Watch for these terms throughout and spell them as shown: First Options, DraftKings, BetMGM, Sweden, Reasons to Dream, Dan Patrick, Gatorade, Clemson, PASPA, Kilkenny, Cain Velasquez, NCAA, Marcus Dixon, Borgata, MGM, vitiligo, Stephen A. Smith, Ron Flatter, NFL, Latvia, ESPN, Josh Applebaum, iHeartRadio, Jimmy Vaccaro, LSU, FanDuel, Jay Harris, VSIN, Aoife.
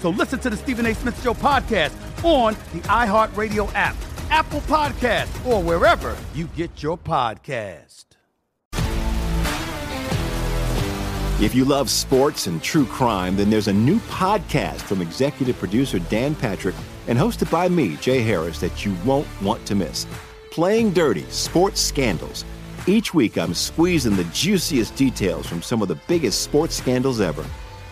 So listen to the Stephen A. Smith Show podcast on the iHeartRadio app, Apple Podcasts, or wherever you get your podcasts. If you love sports and true crime, then there's a new podcast from executive producer Dan Patrick and hosted by me, Jay Harris, that you won't want to miss. Playing Dirty: Sports Scandals. Each week, I'm squeezing the juiciest details from some of the biggest sports scandals ever.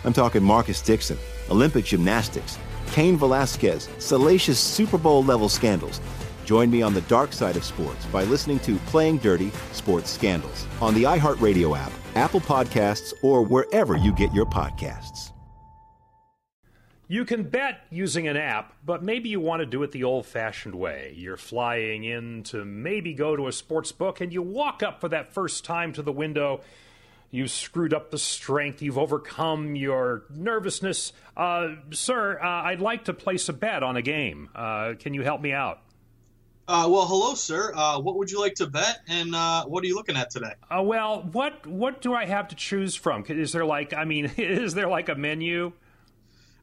I'm talking Marcus Dixon, Olympic gymnastics, Cain Velasquez, salacious Super Bowl-level scandals. Join me on the dark side of sports by listening to Playing Dirty: Sports Scandals on the iHeartRadio app, Apple Podcasts, or wherever you get your podcasts. You can bet using an app, but maybe you want to do it the old-fashioned way. You're flying in to maybe go to a sports book, and you walk up for that first time to the window. You screwed up the strength. You've overcome your nervousness. Sir, I'd like to place a bet on a game. Can you help me out? Well, hello, sir. What would you like to bet, and what are you looking at today? Well, what do I have to choose from? Is there like a menu?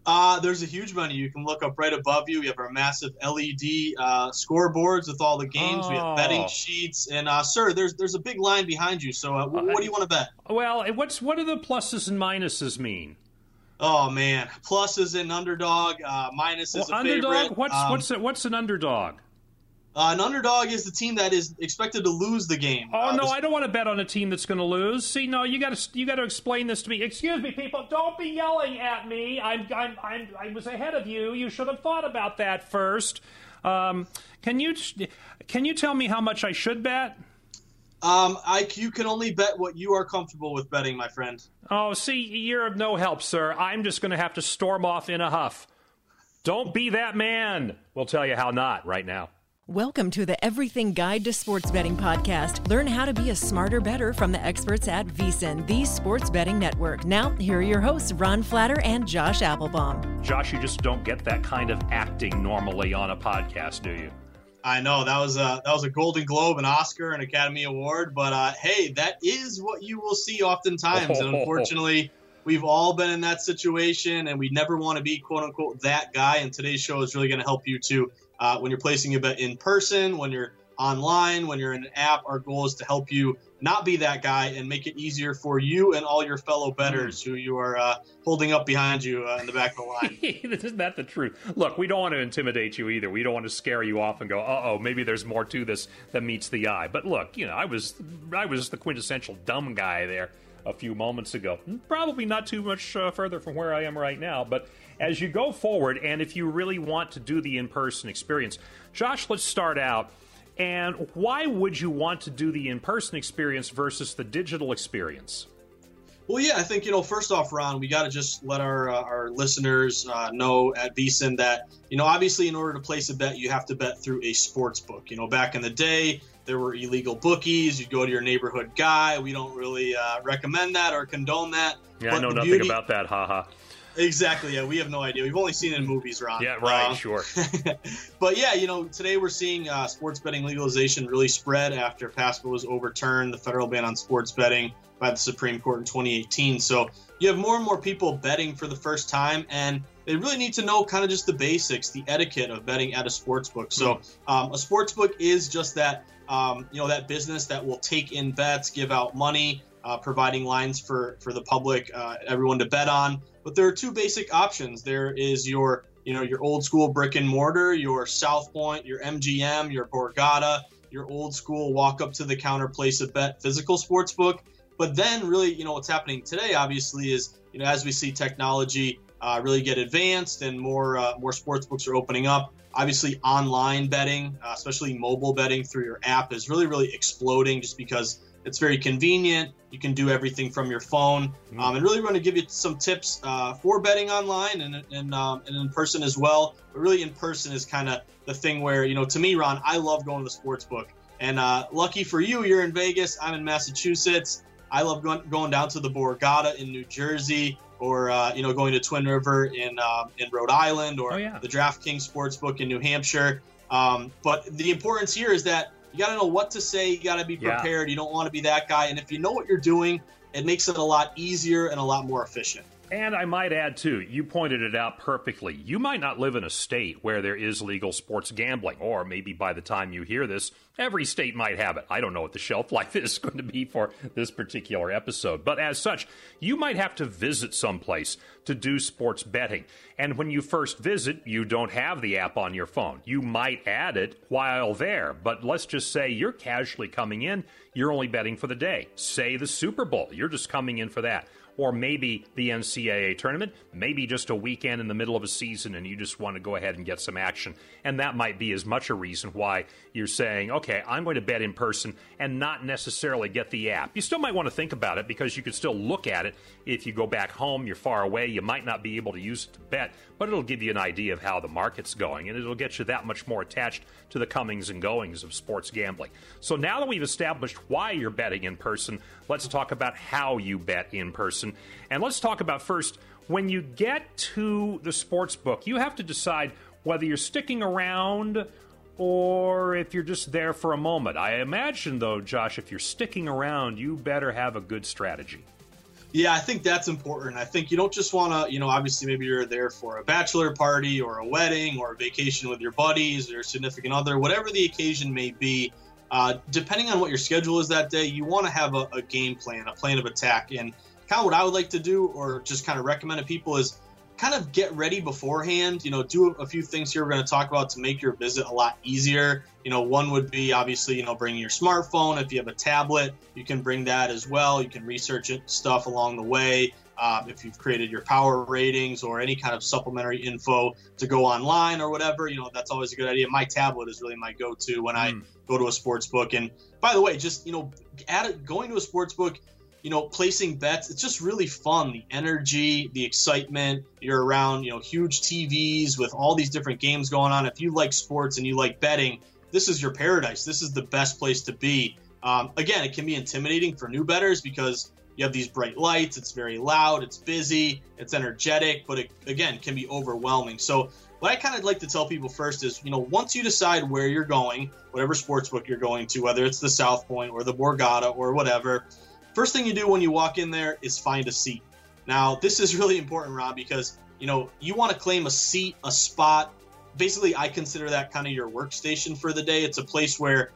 There's a huge menu. You can look up right above you. We have our massive LED scoreboards with all the games. Oh. We have betting sheets, and sir, there's a big line behind you. So, what do you want to bet? Well, what do the pluses and minuses mean? Oh man, plus is an underdog, minus is a favorite. Underdog. What's an underdog? An underdog is the team that is expected to lose the game. Oh, no, I don't want to bet on a team that's going to lose. See, no, you got to explain this to me. Excuse me, people, don't be yelling at me. I was ahead of you. You should have thought about that first. Can you tell me how much I should bet? You can only bet what you are comfortable with betting, my friend. Oh, see, you're of no help, sir. I'm just going to have to storm off in a huff. Don't be that man. We'll tell you how not right now. Welcome to the Everything Guide to Sports Betting podcast. Learn how to be a smarter bettor from the experts at VSIN, the sports betting network. Now, here are your hosts, Ron Flatter and Josh Applebaum. Josh, you just don't get that kind of acting normally on a podcast, do you? I know, that was a Golden Globe, an Oscar, an Academy Award, but hey, that is what you will see oftentimes, and unfortunately... We've all been in that situation, and we never want to be, quote-unquote, that guy. And today's show is really going to help you, too, when you're placing a bet in person, when you're online, when you're in an app. Our goal is to help you not be that guy and make it easier for you and all your fellow bettors who you are holding up behind you in the back of the line. Isn't that the truth? Look, we don't want to intimidate you either. We don't want to scare you off and go, uh-oh, maybe there's more to this than meets the eye. But look, you know, I was the quintessential dumb guy there a few moments ago. Probably not too much further from where I am right now, but as you go forward, and if you really want to do the in-person experience, Josh, let's start out. And why would you want to do the in-person experience versus the digital experience? Well, yeah, I think, you know, first off, Ron, we got to just let our listeners know at VSiN that, you know, obviously in order to place a bet, you have to bet through a sports book. You know, back in the day, there were illegal bookies. You'd go to your neighborhood guy. We don't really recommend that or condone that. Yeah, but I know nothing about that. Haha. Exactly. Yeah, we have no idea. We've only seen it in movies, Ron. Yeah, right. Sure. But yeah, you know, today we're seeing sports betting legalization really spread after PASPA was overturned, the federal ban on sports betting by the Supreme Court in 2018. So you have more and more people betting for the first time, and they really need to know kind of just the basics, the etiquette of betting at a sports book. So a sports book is just that. You know, that business that will take in bets, give out money, providing lines for the public, everyone to bet on. But there are two basic options. There is your you know, your old school brick and mortar, your South Point, your MGM, your Borgata, your old school walk up to the counter, place a bet, physical sports book. But then really, you know, what's happening today, obviously, is, you know, as we see technology really get advanced and more sports books are opening up, obviously online betting, especially mobile betting through your app, is really, really exploding just because it's very convenient. You can do everything from your phone. And really want to give you some tips for betting online and in person as well. But really in person is kind of the thing where, you know, to me, Ron, I love going to the sports book. And lucky for you, you're in Vegas. I'm in Massachusetts. I love going down to the Borgata in New Jersey, or you know, going to Twin River in Rhode Island, or the DraftKings Sportsbook in New Hampshire. But the importance here is that you got to know what to say. You got to be prepared. You don't want to be that guy. And if you know what you're doing, it makes it a lot easier and a lot more efficient. And I might add, too, you pointed it out perfectly. You might not live in a state where there is legal sports gambling, or maybe by the time you hear this, every state might have it. I don't know what the shelf life is going to be for this particular episode. But as such, you might have to visit someplace to do sports betting. And when you first visit, you don't have the app on your phone. You might add it while there. But let's just say you're casually coming in. You're only betting for the day. Say the Super Bowl. You're just coming in for that. Or maybe the NCAA tournament, maybe just a weekend in the middle of a season and you just want to go ahead and get some action. And that might be as much a reason why you're saying, okay, I'm going to bet in person and not necessarily get the app. You still might want to think about it because you could still look at it. If you go back home, you're far away, you might not be able to use it to bet, but it'll give you an idea of how the market's going, and it'll get you that much more attached to the comings and goings of sports gambling. So now that we've established why you're betting in person, let's talk about how you bet in person. And let's talk about first, when you get to the sports book, you have to decide whether you're sticking around or if you're just there for a moment. I imagine, though, Josh, if you're sticking around, you better have a good strategy. Yeah, I think that's important. I think you don't just want to, you know, obviously maybe you're there for a bachelor party or a wedding or a vacation with your buddies or significant other, whatever the occasion may be. Depending on what your schedule is that day, you want to have a game plan, a plan of attack. And kind of what I would like to do, or just kind of recommend to people, is kind of get ready beforehand. You know, do a few things here we're going to talk about to make your visit a lot easier. You know, one would be obviously, you know, bringing your smartphone. If you have a tablet, you can bring that as well. You can research it, stuff along the way. If you've created your power ratings or any kind of supplementary info to go online or whatever, you know, that's always a good idea. My tablet is really my go-to when I go to a sports book. And by the way, just, you know, going to a sports book, you know, placing bets, it's just really fun. The energy, the excitement, you're around, you know, huge TVs with all these different games going on. If you like sports and you like betting, this is your paradise. This is the best place to be. Again, it can be intimidating for new bettors because you have these bright lights. It's very loud. It's busy. It's energetic. But it, again, can be overwhelming. So what I kind of like to tell people first is, you know, once you decide where you're going, whatever sports book you're going to, whether it's the South Point or the Borgata or whatever, first thing you do when you walk in there is find a seat. Now, this is really important, Rob, because, you know, you want to claim a seat, a spot. Basically, I consider that kind of your workstation for the day. It's a place where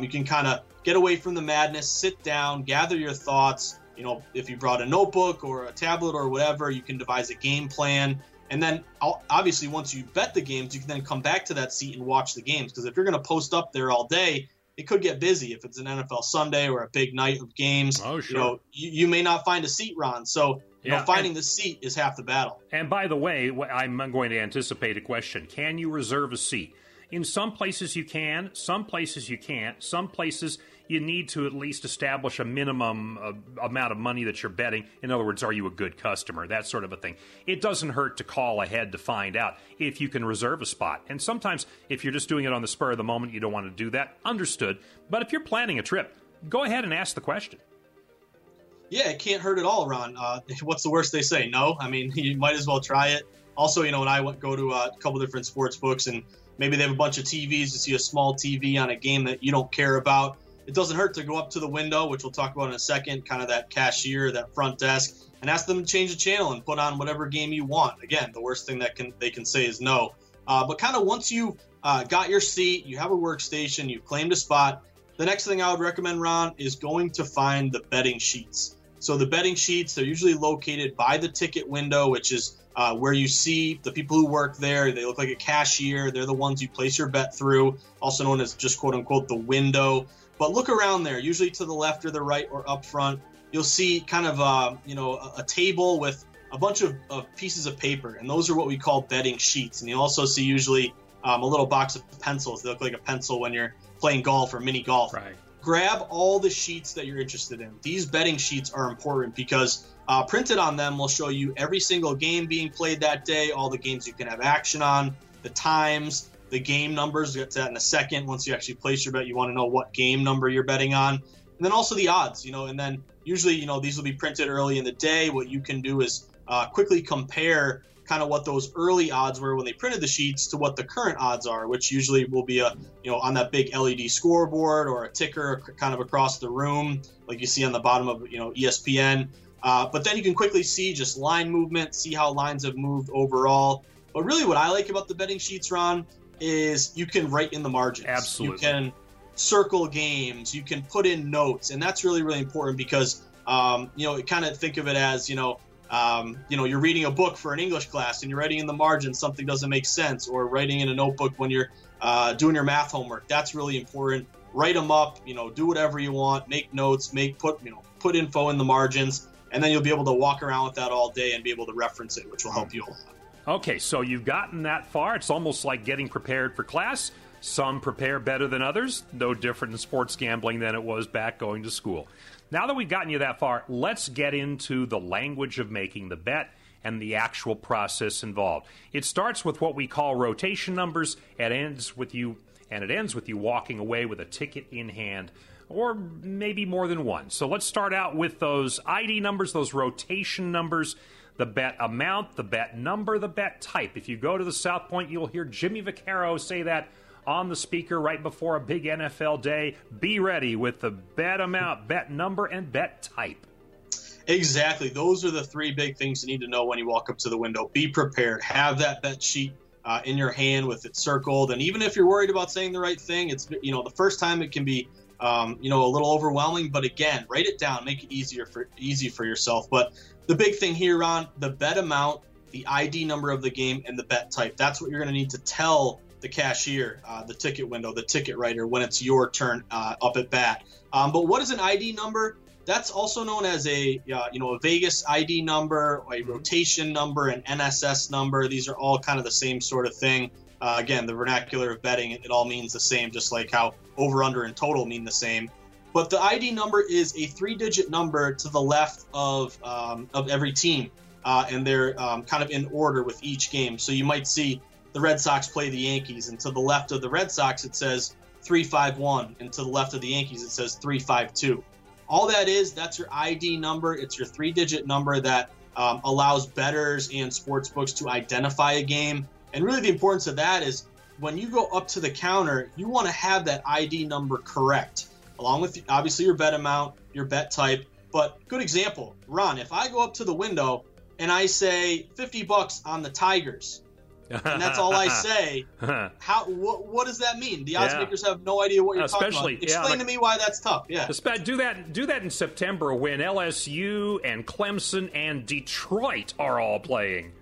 you can kind of get away from the madness, sit down, gather your thoughts. You know, if you brought a notebook or a tablet or whatever, you can devise a game plan. And then, obviously, once you bet the games, you can then come back to that seat and watch the games. Because if you're going to post up there all day, it could get busy if it's an NFL Sunday or a big night of games. Oh, sure. You know, you may not find a seat, Ron. So, you know, finding the seat is half the battle. And by the way, I'm going to anticipate a question. Can you reserve a seat? In some places you can, some places you can't. Some places you need to at least establish a minimum amount of money that you're betting. In other words, are you a good customer? That sort of a thing. It doesn't hurt to call ahead to find out if you can reserve a spot. And sometimes if you're just doing it on the spur of the moment, you don't want to do that. Understood. But if you're planning a trip, go ahead and ask the question. Yeah, it can't hurt at all, Ron. What's the worst they say? No. I mean, you might as well try it. Also, you know, when I go to a couple different sports books and maybe they have a bunch of TVs, you see a small TV on a game that you don't care about. It doesn't hurt to go up to the window, which we'll talk about in a second, kind of that cashier, that front desk, and ask them to change the channel and put on whatever game you want. Again, the worst thing that they can say is no. But kind of once you got your seat, you have a workstation, you've claimed a spot, the next thing I would recommend, Ron, is going to find the betting sheets. So the betting sheets, they're usually located by the ticket window, which is where you see the people who work there. They look like a cashier. They're the ones you place your bet through, also known as just quote unquote the window. But look around there, usually to the left or the right or up front. You'll see kind of a table with a bunch of pieces of paper, and those are what we call betting sheets. And you also see usually a little box of pencils. They look like a pencil when you're playing golf or mini golf. Right. Grab all the sheets that you're interested in. These betting sheets are important because printed on them will show you every single game being played that day, all the games you can have action on, the times, the game numbers. We'll get to that in a second. Once you actually place your bet, you want to know what game number you're betting on. And then also the odds, and then usually, these will be printed early in the day. What you can do is quickly compare kind of what those early odds were when they printed the sheets to what the current odds are, which usually will be on that big LED scoreboard or a ticker kind of across the room, like you see on the bottom of, ESPN. But then you can quickly see just line movement, see how lines have moved overall. But really what I like about the betting sheets, Ron, is you can write in the margins. Absolutely. You can circle games, you can put in notes. And that's really, really important because, kind of think of it as, you're reading a book for an English class and you're writing in the margin something doesn't make sense, or writing in a notebook when you're doing your math homework. That's really important. Write them up, do whatever you want, make notes, put info in the margins, and then you'll be able to walk around with that all day and be able to reference it, which will help you a lot. Okay, so you've gotten that far. It's almost like getting prepared for class. Some prepare better than others. No different in sports gambling than it was back going to school. Now that we've gotten you that far, let's get into the language of making the bet and the actual process involved. It starts with what we call rotation numbers, and it ends with you walking away with a ticket in hand, or maybe more than one. So let's start out with those ID numbers, those rotation numbers, the bet amount, the bet number, the bet type. If you go to the South Point, you'll hear Jimmy Vaccaro say that on the speaker right before a big NFL day. Be ready with the bet amount, bet number, and bet type. Exactly. Those are the three big things you need to know when you walk up to the window. Be prepared. Have that bet sheet in your hand with it circled. And even if you're worried about saying the right thing, it's the first time it can be a little overwhelming. But again, write it down. Make it easy for yourself. But the big thing here, Ron, the bet amount, the ID number of the game, and the bet type. That's what you're going to need to tell the cashier, the ticket window, the ticket writer, when it's your turn up at bat. But what is an ID number? That's also known as a Vegas ID number, a rotation number, an NSS number. These are all kind of the same sort of thing. Again, the vernacular of betting, it all means the same, just like how over, under, and total mean the same. But the ID number is a three-digit number to the left of every team, and they're kind of in order with each game. So you might see the Red Sox play the Yankees, and to the left of the Red Sox, it says 351, and to the left of the Yankees, it says 352. All that is, that's your ID number. It's your three-digit number that allows bettors and sportsbooks to identify a game. And really the importance of that is when you go up to the counter, you want to have that ID number correct, along with obviously your bet amount, your bet type. But good example, Ron, if I go up to the window and I say $50 on the Tigers, and that's all I say, what does that mean? The odds makers have no idea what you're talking about. Explain to me why that's tough. Yeah, do that in September when LSU and Clemson and Detroit are all playing.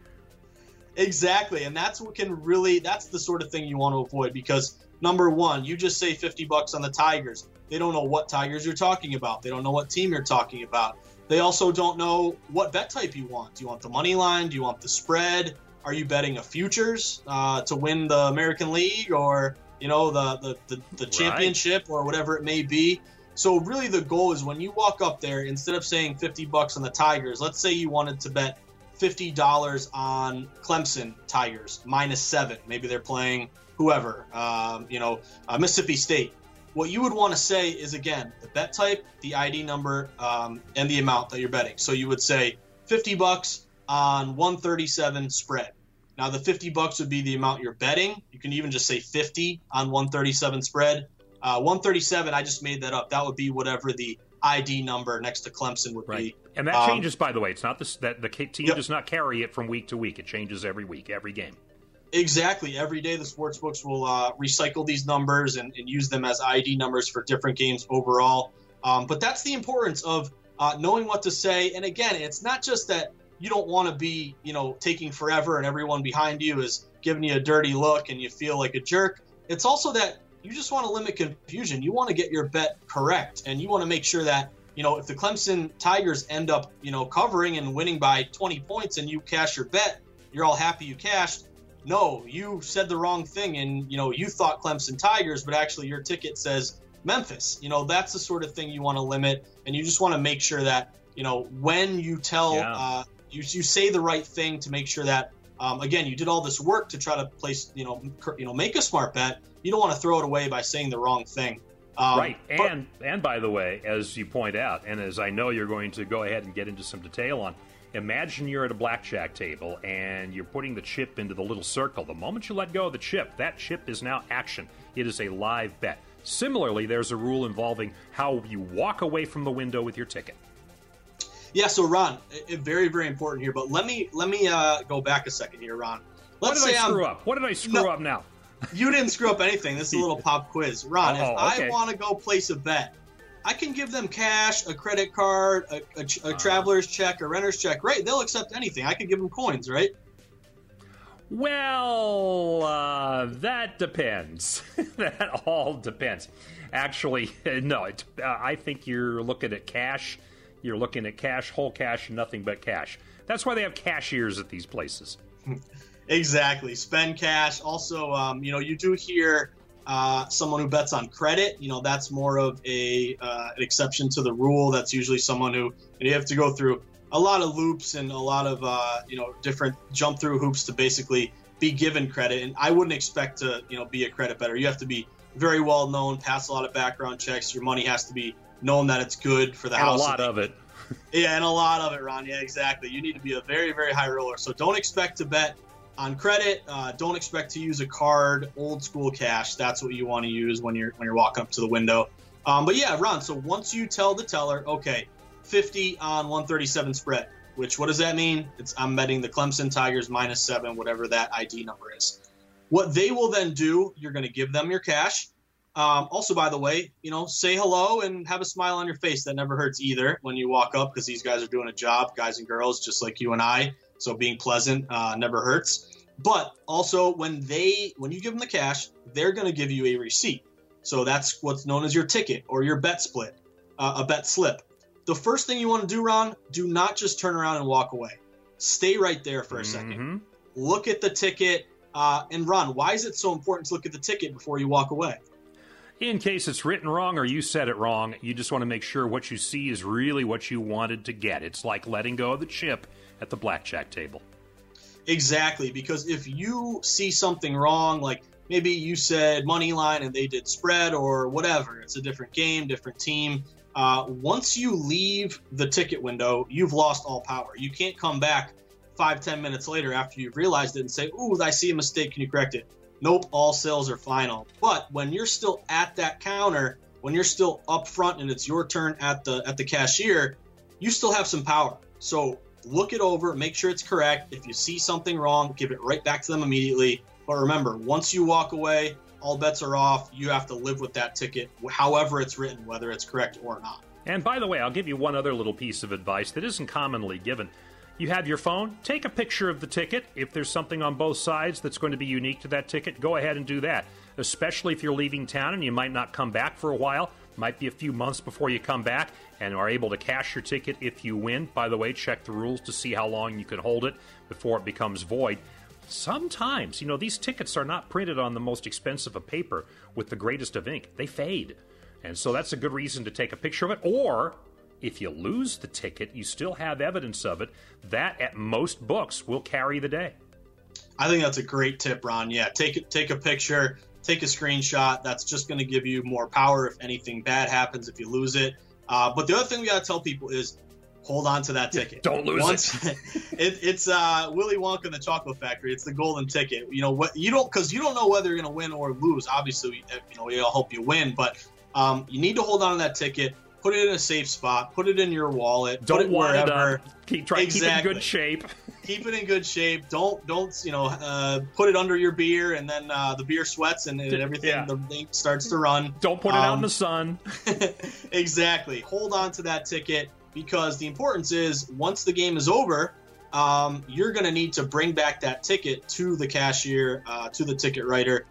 Exactly, and that's the sort of thing you want to avoid, because number one, you just say $50 on the Tigers. They don't know what Tigers you're talking about. They don't know what team you're talking about. They also don't know what bet type you want. Do you want the money line? Do you want the spread? Are you betting a futures to win the American League or the championship or whatever it may be? So really the goal is when you walk up there, instead of saying $50 on the Tigers, let's say you wanted to bet $50 on Clemson Tigers -7. Maybe they're playing whoever, Mississippi State. What you would want to say is, again, the bet type, the ID number, and the amount that you're betting. So you would say $50 on 137 spread. Now the $50 would be the amount you're betting. You can even just say 50 on 137 spread. 137, I just made that up. That would be whatever the ID number next to Clemson would be. And that changes, by the way. It's not the team does not carry it from week to week. It changes every week, every game. Exactly. Every day the sportsbooks will recycle these numbers and use them as ID numbers for different games overall. But that's the importance of knowing what to say. And again, it's not just that you don't want to be, you know, taking forever and everyone behind you is giving you a dirty look and you feel like a jerk. It's also that you just want to limit confusion. You want to get your bet correct, and you want to make sure that, you know, if the Clemson Tigers end up, you know, covering and winning by 20 points and you cash your bet, you're all happy you cashed. No, you said the wrong thing, and, you know, you thought Clemson Tigers, but actually your ticket says Memphis. You know, that's the sort of thing you want to limit, and you just want to make sure that, you know, when you tell, you say the right thing to make sure that, again, you did all this work to try to place, you know, make a smart bet. You don't want to throw it away by saying the wrong thing. Right. And by the way, as you point out, and as I know you're going to go ahead and get into some detail on, imagine you're at a blackjack table and you're putting the chip into the little circle. The moment you let go of the chip, that chip is now action. It is a live bet. Similarly, there's a rule involving how you walk away from the window with your ticket. Yeah, so Ron, very, very important here. But let me go back a second here, Ron. What did I screw up now? You didn't screw up anything. This is a little pop quiz. Ron, I want to go place a bet, I can give them cash, a credit card, a traveler's check, a renter's check, right? They'll accept anything. I could give them coins, right? Well, that depends. That all depends. Actually, no, I think you're looking at cash. You're looking at cash, whole cash, nothing but cash. That's why they have cashiers at these places. Exactly. Spend cash. Also, you know, you do hear someone who bets on credit. You know, that's more of an exception to the rule. That's usually someone who, and you have to go through a lot of loops and a lot of, you know, different jump through hoops to basically be given credit. And I wouldn't expect to, you know, be a credit bettor. You have to be very well known, pass a lot of background checks. Your money has to be known that it's good for the house. A lot of it. Yeah, and a lot of it, Ron. Yeah, exactly. You need to be a very, very high roller. So don't expect to bet on credit, don't expect to use a card, old school cash. That's what you want to use when you're walking up to the window. But yeah, Ron, so once you tell the teller, okay, 50 on 137 spread, which what does that mean? It's I'm betting the Clemson Tigers -7, whatever that ID number is. What they will then do, you're going to give them your cash. Also, by the way, you know, say hello and have a smile on your face. That never hurts either when you walk up, because these guys are doing a job, guys and girls, just like you and I. So being pleasant never hurts. But also when you give them the cash, they're going to give you a receipt. So that's what's known as your ticket or your bet split, a bet slip. The first thing you want to do, Ron, do not just turn around and walk away. Stay right there for a second. Look at the ticket. And Ron, why is it so important to look at the ticket before you walk away? In case it's written wrong or you said it wrong, you just want to make sure what you see is really what you wanted to get. It's like letting go of the chip at the blackjack table. Exactly, because if you see something wrong, like maybe you said money line and they did spread or whatever, it's a different game, different team. Once you leave the ticket window, you've lost all power. You can't come back 5-10 minutes later after you've realized it and say, "Ooh, I see a mistake. Can you correct it?" Nope, all sales are final. But when you're still at that counter, when you're still up front and it's your turn at the cashier, you still have some power. So look it over, make sure it's correct. If you see something wrong, give it right back to them immediately. But remember, once you walk away, all bets are off. You have to live with that ticket, however it's written, whether it's correct or not. And by the way, I'll give you one other little piece of advice that isn't commonly given. You have your phone, take a picture of the ticket. If there's something on both sides that's going to be unique to that ticket, go ahead and do that. Especially if you're leaving town and you might not come back for a while, might be a few months before you come back and are able to cash your ticket if you win. By the way, check the rules to see how long you can hold it before it becomes void. Sometimes, you know, these tickets are not printed on the most expensive of paper with the greatest of ink. They fade. And so that's a good reason to take a picture of it. Or if you lose the ticket, you still have evidence of it. That, at most books, will carry the day. I think that's a great tip, Ron. Yeah, take a picture, take a screenshot. That's just going to give you more power if anything bad happens, if you lose it. But the other thing we got to tell people is hold on to that ticket. Don't lose it. It's Willy Wonka and the Chocolate Factory. It's the golden ticket. You know what? Because you don't know whether you're going to win or lose. Obviously, you know, we all hope you win, but you need to hold on to that ticket. Put it in a safe spot. Put it in your wallet. Don't wad it up. Keep it in good shape. Keep it in good shape. Don't you know? Put it under your beer, and then the beer sweats, and everything the ink starts to run. Don't put it out in the sun. Exactly. Hold on to that ticket because the importance is once the game is over, you're going to need to bring back that ticket to the cashier, to the ticket writer.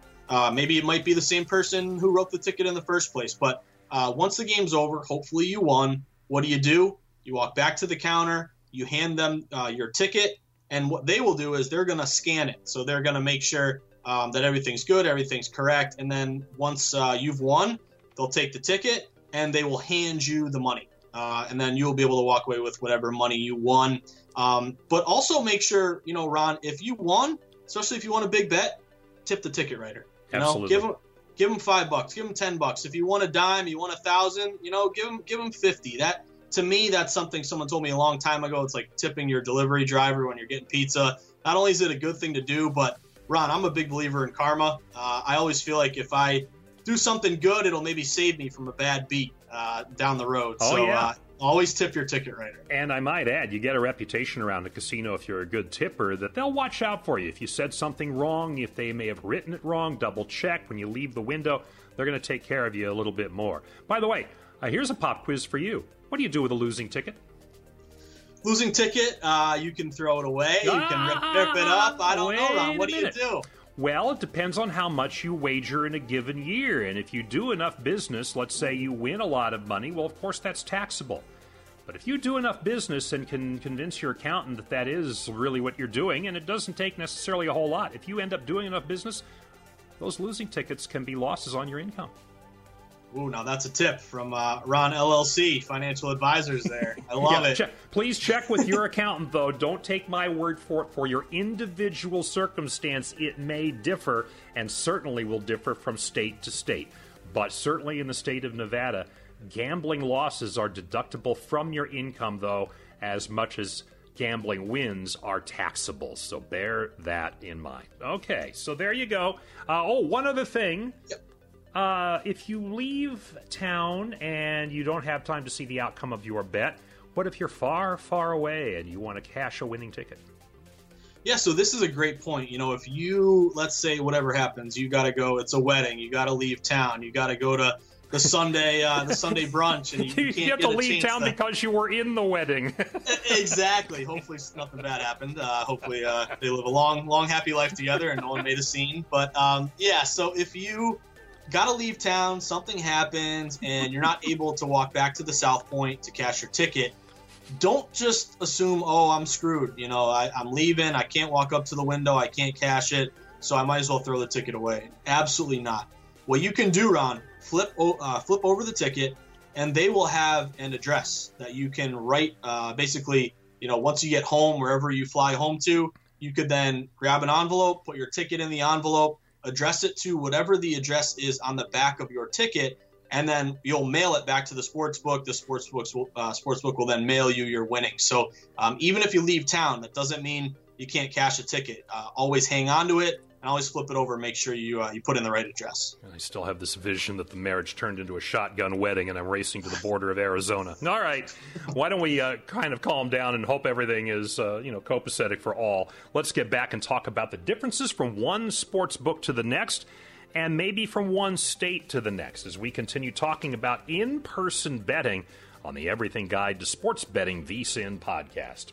Maybe it might be the same person who wrote the ticket in the first place. But once the game's over, hopefully you won. What do? You walk back to the counter. You hand them your ticket. And what they will do is they're going to scan it. So they're going to make sure that everything's good, everything's correct. And then once you've won, they'll take the ticket and they will hand you the money. And then you'll be able to walk away with whatever money you won. But also make sure, you know, Ron, if you won, especially if you won a big bet, tip the ticket writer. Absolutely. Give them $5, give them $10. If you won a dime, you won 1,000, you know, give them 50. That, to me, that's something someone told me a long time ago. It's like tipping your delivery driver when you're getting pizza. Not only is it a good thing to do, but Ron, I'm a big believer in karma. I always feel like if I do something good, it'll maybe save me from a bad beat down the road. Oh, so yeah. Always tip your ticket writer. And I might add, you get a reputation around the casino if you're a good tipper that they'll watch out for you. If you said something wrong, if they may have written it wrong, double check. When you leave the window, they're going to take care of you a little bit more. By the way, here's a pop quiz for you. What do you do with a losing ticket? Losing ticket, you can throw it away. You can rip it up. I don't know, Ron. What do you do? Well, it depends on how much you wager in a given year. And if you do enough business, let's say you win a lot of money, well, of course, that's taxable. But if you do enough business and can convince your accountant that that is really what you're doing, and it doesn't take necessarily a whole lot, if you end up doing enough business, those losing tickets can be losses on your income. Ooh, now that's a tip from Ron LLC, financial advisors there. I love it. Please check with your accountant, though. Don't take my word for it. For your individual circumstance, it may differ and certainly will differ from state to state. But certainly in the state of Nevada, gambling losses are deductible from your income, though, as much as gambling wins are taxable. So bear that in mind. Okay, so there you go. One other thing. Yep. If you leave town and you don't have time to see the outcome of your bet, what if you're far, far away and you want to cash a winning ticket? Yeah, so this is a great point. You know, if you, let's say whatever happens, you got to go, it's a wedding, you got to leave town, you got to go to the Sunday brunch. And you have to leave town because you were in the wedding. Exactly. Hopefully nothing bad happened. Hopefully they live a long, long, happy life together and no one made a scene. But so if you got to leave town, something happens, and you're not able to walk back to the South Point to cash your ticket, don't just assume, I'm screwed. You know, I'm leaving. I can't walk up to the window. I can't cash it, so I might as well throw the ticket away. Absolutely not. What you can do, Ron, flip over the ticket, and they will have an address that you can write. Basically, you know, once you get home, wherever you fly home to, you could then grab an envelope, put your ticket in the envelope, address it to whatever the address is on the back of your ticket, and then you'll mail it back to the sportsbook. The sportsbook will then mail you your winnings. So even if you leave town, that doesn't mean you can't cash a ticket. Always hang on to it and always flip it over and make sure you put in the right address. I still have this vision that the marriage turned into a shotgun wedding and I'm racing to the border of Arizona. All right, why don't we kind of calm down and hope everything is, copacetic for all. Let's get back and talk about the differences from one sports book to the next and maybe from one state to the next as we continue talking about in-person betting on the Everything Guide to Sports Betting VSIN podcast.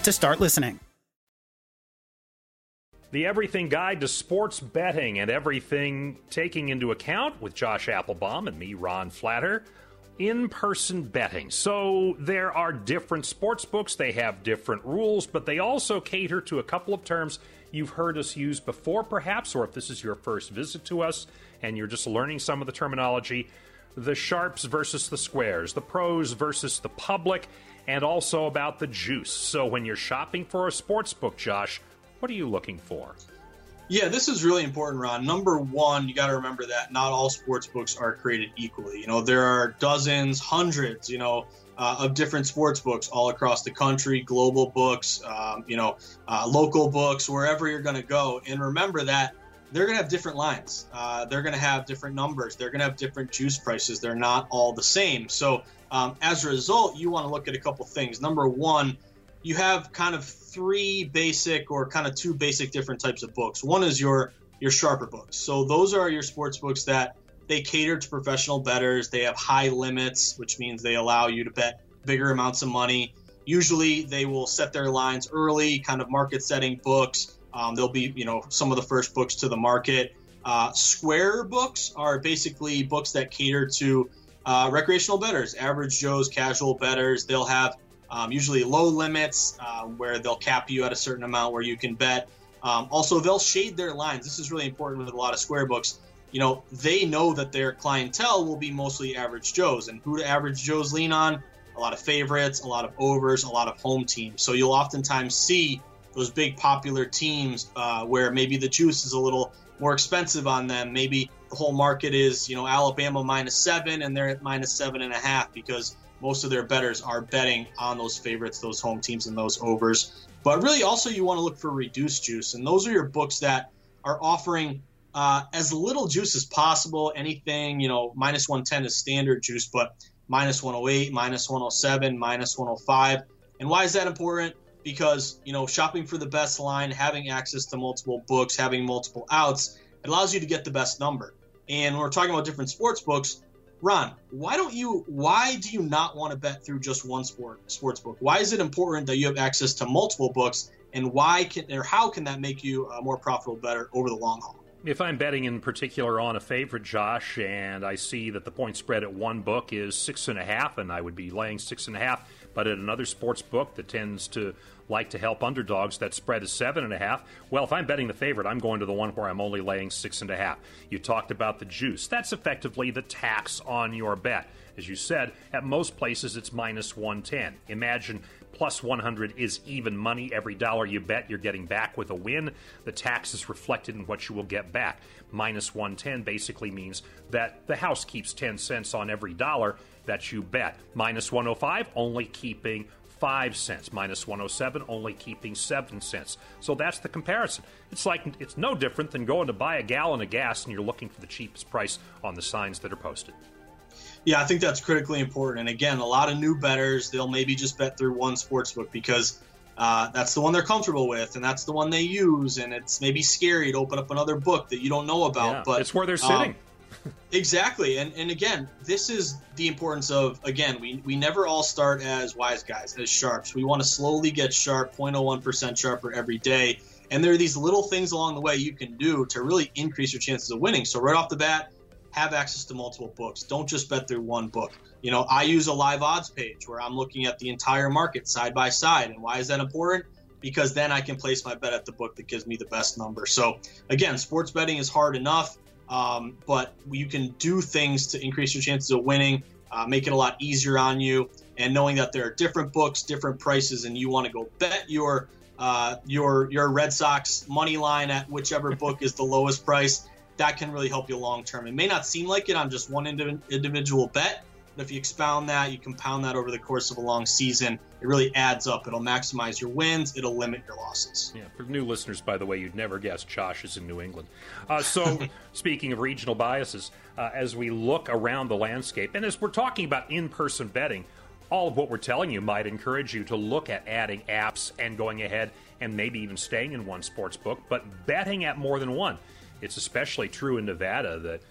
to start listening. The Everything Guide to Sports Betting and Everything Taking Into Account with Josh Applebaum and me, Ron Flatter. In-person betting. So there are different sports books. They have different rules, but they also cater to a couple of terms you've heard us use before, perhaps, or if this is your first visit to us and you're just learning some of the terminology, the sharps versus the squares, the pros versus the public, and also about the juice. So when you're shopping for a sports book, Josh, what are you looking for? Yeah, this is really important, Ron. Number one, you got to remember that not all sports books are created equally. You know, there are dozens, hundreds, of different sports books all across the country, global books, local books, wherever you're going to go. And remember that they're going to have different lines. They're going to have different numbers. They're going to have different juice prices. They're not all the same. So as a result, you want to look at a couple things. Number one, you have kind of three basic or kind of two basic different types of books. One is your sharper books. So those are your sports books that they cater to professional bettors. They have high limits, which means they allow you to bet bigger amounts of money. Usually they will set their lines early, kind of market setting books. They'll be, some of the first books to the market. Square books are basically books that cater to recreational bettors, average Joes, casual bettors. They'll have usually low limits where they'll cap you at a certain amount where you can bet. Also, they'll shade their lines. This is really important with a lot of square books. They know that their clientele will be mostly average Joes, and who do average Joes lean on? A lot of favorites, a lot of overs, a lot of home teams. So you'll oftentimes see those big popular teams where maybe the juice is a little more expensive on them. Maybe the whole market is, Alabama -7 and they're at -7.5 because most of their bettors are betting on those favorites, those home teams, and those overs. But really also you want to look for reduced juice. And those are your books that are offering as little juice as possible. Anything, -110 is standard juice, but -108, -107, -105. And why is that important? Because, shopping for the best line, having access to multiple books, having multiple outs, it allows you to get the best number. And when we're talking about different sports books, Ron, why do you not want to bet through just one sports book? Why is it important that you have access to multiple books, and how can that make you a more profitable bettor over the long haul? If I'm betting in particular on a favorite, Josh, and I see that the point spread at one book is 6.5, and I would be laying 6.5, but at another sports book that tends to like to help underdogs, that spread is 7.5. Well, if I'm betting the favorite, I'm going to the one where I'm only laying 6.5. You talked about the juice. That's effectively the tax on your bet. As you said, at most places it's -110. Imagine +100 is even money. Every dollar you bet, you're getting back with a win. The tax is reflected in what you will get back. -110 basically means that the house keeps 10 cents on every dollar that you bet. -105, only keeping 5 cents. -107, only keeping 7 cents. So that's the comparison. It's no different than going to buy a gallon of gas and you're looking for the cheapest price on the signs that are posted. Yeah, I think that's critically important. And again, a lot of new bettors, they'll maybe just bet through one sportsbook because that's the one they're comfortable with and that's the one they use. And it's maybe scary to open up another book that you don't know about. Yeah, but it's where they're sitting. Exactly. And again, this is the importance of, again, we never all start as wise guys, as sharps. We want to slowly get sharp, 0.01% sharper every day. And there are these little things along the way you can do to really increase your chances of winning. So right off the bat, have access to multiple books. Don't just bet through one book. You know, I use a live odds page where I'm looking at the entire market side by side. And why is that important? Because then I can place my bet at the book that gives me the best number. So again, sports betting is hard enough, but you can do things to increase your chances of winning, make it a lot easier on you. And knowing that there are different books, different prices, and you want to go bet your Red Sox money line at whichever book is the lowest price, that can really help you long term. It may not seem like it on just one individual bet, but if you expound that, you compound that over the course of a long season, it really adds up. It'll maximize your wins. It'll limit your losses. Yeah, for new listeners, by the way, you'd never guess Josh is in New England. So speaking of regional biases, as we look around the landscape, and as we're talking about in-person betting, all of what we're telling you might encourage you to look at adding apps and going ahead and maybe even staying in one sports book, but betting at more than one. It's especially true in Nevada that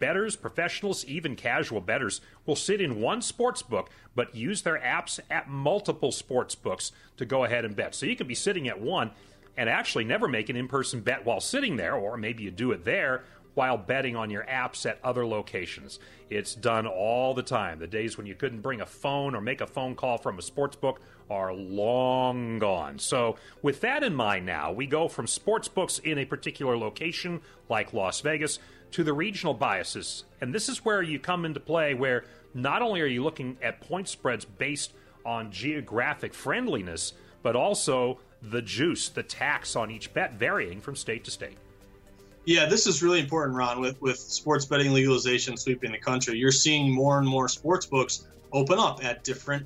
bettors, professionals, even casual bettors will sit in one sports book, but use their apps at multiple sports books to go ahead and bet. So you could be sitting at one and actually never make an in-person bet while sitting there, or maybe you do it there while betting on your apps at other locations. It's done all the time. The days when you couldn't bring a phone or make a phone call from a sports book are long gone. So with that in mind now, we go from sports books in a particular location like Las Vegas to the regional biases. And this is where you come into play, where not only are you looking at point spreads based on geographic friendliness, but also the juice, the tax on each bet varying from state to state. Yeah, this is really important, Ron. With sports betting legalization sweeping the country, you're seeing more and more sports books open up at different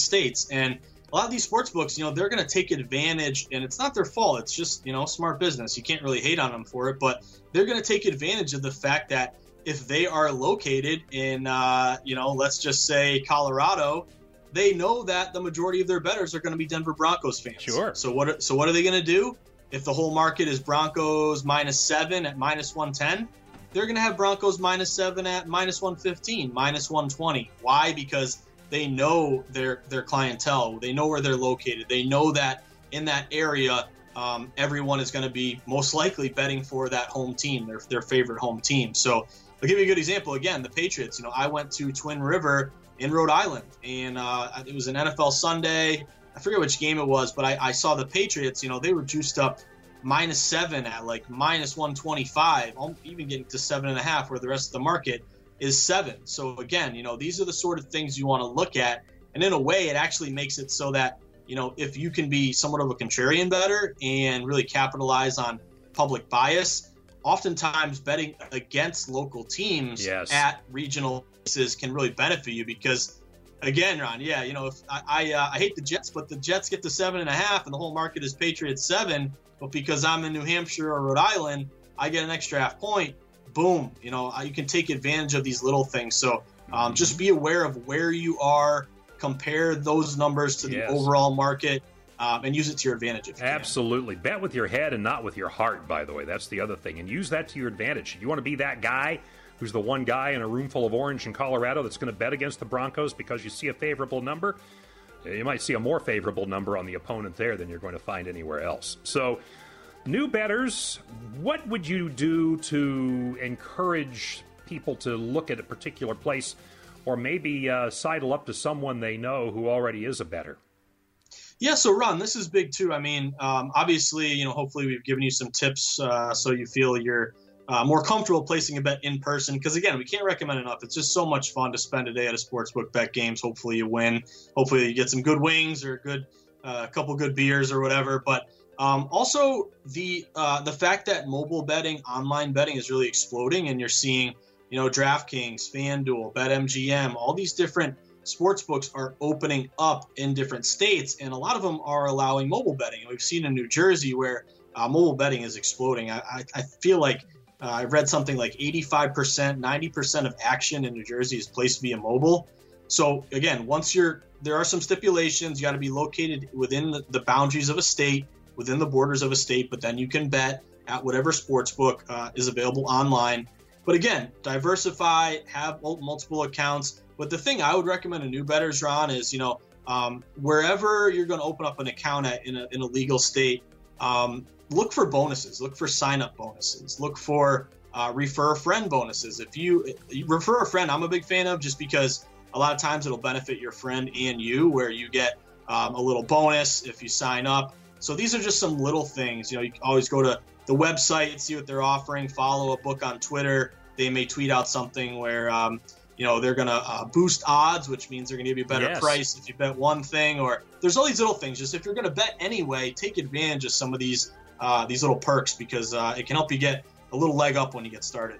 states, and a lot of these sports books, you know, they're going to take advantage, and it's not their fault. It's just, you know, smart business. You can't really hate on them for it, but they're going to take advantage of the fact that if they are located in, you know, let's just say Colorado, they know that the majority of their bettors are going to be Denver Broncos fans. Sure. So what are they going to do? If the whole market is Broncos -7 at -110, they're going to have Broncos -7 at -115, -120. Why? Because they know their clientele. They know where they're located. They know that in that area, everyone is going to be most likely betting for that home team, their favorite home team. So I'll give you a good example. Again, the Patriots. You know, I went to Twin River in Rhode Island, and it was an NFL Sunday. I forget which game it was, but I saw the Patriots, you know, they were juiced up -7 at like -125, even getting to 7.5 where the rest of the market is 7. So again, you know, these are the sort of things you want to look at. And in a way, it actually makes it so that, you know, if you can be somewhat of a contrarian bettor and really capitalize on public bias, oftentimes betting against local teams at regional places can really benefit you because, again, Ron, yeah, you know, if I hate the Jets, but the Jets get to 7.5 and the whole market is Patriots 7. But because I'm in New Hampshire or Rhode Island, I get an extra half point. Boom. You know, you can take advantage of these little things. So just be aware of where you are. Compare those numbers to the overall market and use it to your advantage. If you Absolutely. Can. Bet with your head and not with your heart, by the way. That's the other thing. And use that to your advantage. If you want to be that guy who's the one guy in a room full of orange in Colorado that's going to bet against the Broncos because you see a favorable number, you might see a more favorable number on the opponent there than you're going to find anywhere else. So, new bettors, what would you do to encourage people to look at a particular place or maybe sidle up to someone they know who already is a bettor? Yeah, so Ron, this is big too. I mean, obviously, you know, hopefully we've given you some tips so you feel you're more comfortable placing a bet in person, because again, we can't recommend enough. It's just so much fun to spend a day at a sportsbook, bet games. Hopefully you win. Hopefully you get some good wings or a couple good beers or whatever. But also the fact that mobile betting, online betting is really exploding, and you're seeing, you know, DraftKings, FanDuel, BetMGM, all these different sportsbooks are opening up in different states, and a lot of them are allowing mobile betting. And we've seen in New Jersey where mobile betting is exploding. I feel like I read something like 85%, 90% of action in New Jersey is placed via mobile. So again, there are some stipulations. You got to be located within the boundaries of a state, within the borders of a state, but then you can bet at whatever sportsbook is available online. But again, diversify, have multiple accounts. But the thing I would recommend to new bettors, Ron, is, you know, wherever you're going to open up an account at in a legal state, look for bonuses, look for sign up bonuses, look for refer a friend bonuses. If you refer a friend, I'm a big fan of, just because a lot of times it'll benefit your friend and you, where you get a little bonus if you sign up. So these are just some little things. You know, you can always go to the website and see what they're offering, follow a book on Twitter. They may tweet out something where, you know, they're going to boost odds, which means they're going to give you a better price if you bet one thing. Or there's all these little things. Just if you're going to bet anyway, take advantage of some of these little perks, because it can help you get a little leg up when you get started.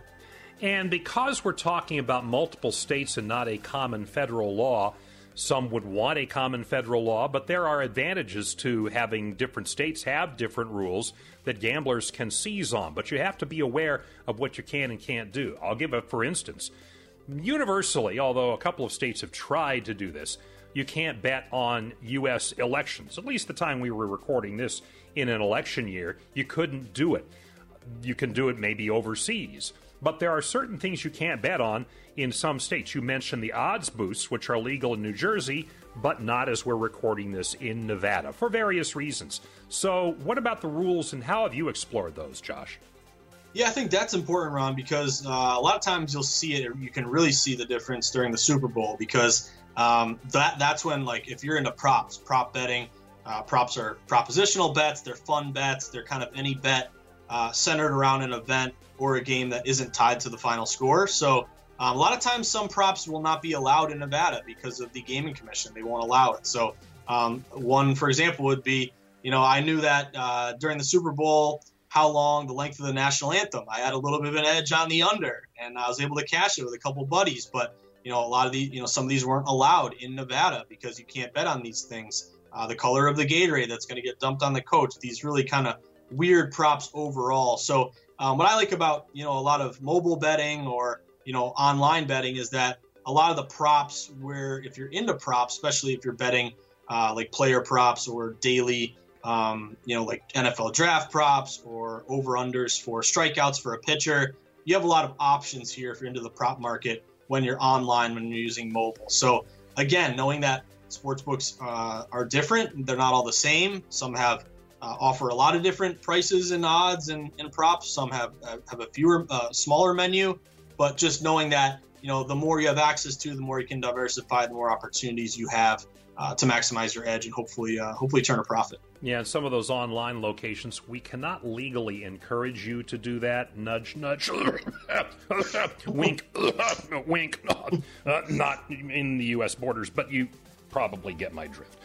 And because we're talking about multiple states and not a common federal law, some would want a common federal law, but there are advantages to having different states have different rules that gamblers can seize on. But you have to be aware of what you can and can't do. I'll give a for instance. Universally, although a couple of states have tried to do this, you can't bet on U.S. elections. At least the time we were recording this in an election year, you couldn't do it. You can do it maybe overseas. But there are certain things you can't bet on in some states. You mentioned the odds boosts, which are legal in New Jersey, but not as we're recording this in Nevada, for various reasons. So what about the rules, and how have you explored those, Josh? Yeah, I think that's important, Ron, because a lot of times you'll see it. You can really see the difference during the Super Bowl, because that's when, like, if you're into prop betting, props are propositional bets. They're fun bets. They're kind of any bet centered around an event or a game that isn't tied to the final score. So a lot of times some props will not be allowed in Nevada because of the Gaming Commission. They won't allow it. So one, for example, would be, you know, I knew that during the Super Bowl, how long the length of the national anthem. I had a little bit of an edge on the under, and I was able to cash it with a couple buddies. But, you know, a lot of these, you know, some of these weren't allowed in Nevada because you can't bet on these things. The color of the Gatorade that's going to get dumped on the coach. These really kind of weird props overall. So what I like about, you know, a lot of mobile betting or, you know, online betting is that a lot of the props, where if you're into props, especially if you're betting like player props or daily, you know, like NFL draft props or over-unders for strikeouts for a pitcher, you have a lot of options here if you're into the prop market when you're online, when you're using mobile. So again, knowing that sportsbooks are different, they're not all the same. Some have offer a lot of different prices and odds and props. Some have a fewer, smaller menu, but just knowing that, you know, the more you have access to, the more you can diversify, the more opportunities you have to maximize your edge and hopefully turn a profit. Yeah, and some of those online locations, we cannot legally encourage you to do that. Nudge, nudge, wink, wink, not in the U.S. borders, but you probably get my drift.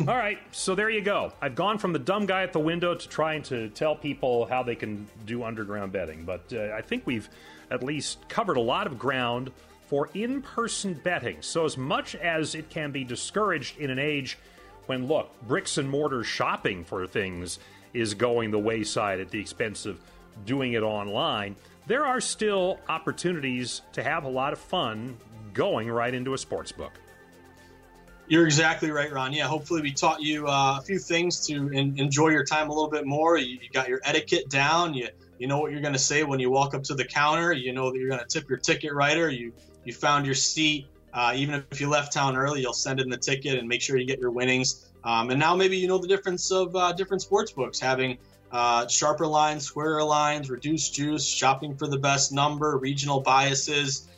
All right, so there you go. I've gone from the dumb guy at the window to trying to tell people how they can do underground betting. But I think we've at least covered a lot of ground for in-person betting. So as much as it can be discouraged in an age when, look, bricks and mortar shopping for things is going the wayside at the expense of doing it online, there are still opportunities to have a lot of fun going right into a sports book. You're exactly right, Ron. Yeah, hopefully we taught you a few things to enjoy your time a little bit more. You got your etiquette down. You know what you're going to say when you walk up to the counter. You know that you're going to tip your ticket writer. You found your seat. Even if you left town early, you'll send in the ticket and make sure you get your winnings. And now maybe you know the difference of different sports books, having sharper lines, squarer lines, reduced juice, shopping for the best number, regional biases,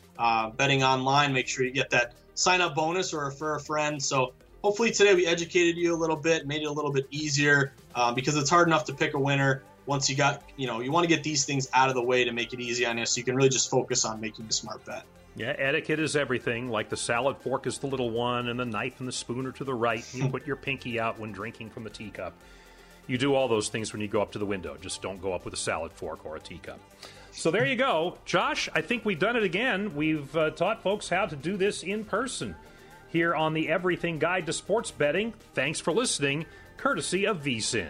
betting online. Make sure you get that sign-up bonus or refer a friend. So hopefully today we educated you a little bit, made it a little bit easier because it's hard enough to pick a winner. Once you want to get these things out of the way to make it easy on you, so you can really just focus on making a smart bet. Yeah, etiquette is everything. Like the salad fork is the little one, and the knife and the spoon are to the right. And you put your pinky out when drinking from the teacup. You do all those things when you go up to the window. Just don't go up with a salad fork or a teacup. So there you go. Josh, I think we've done it again. We've taught folks how to do this in person here on the Everything Guide to Sports Betting. Thanks for listening, courtesy of VSIN.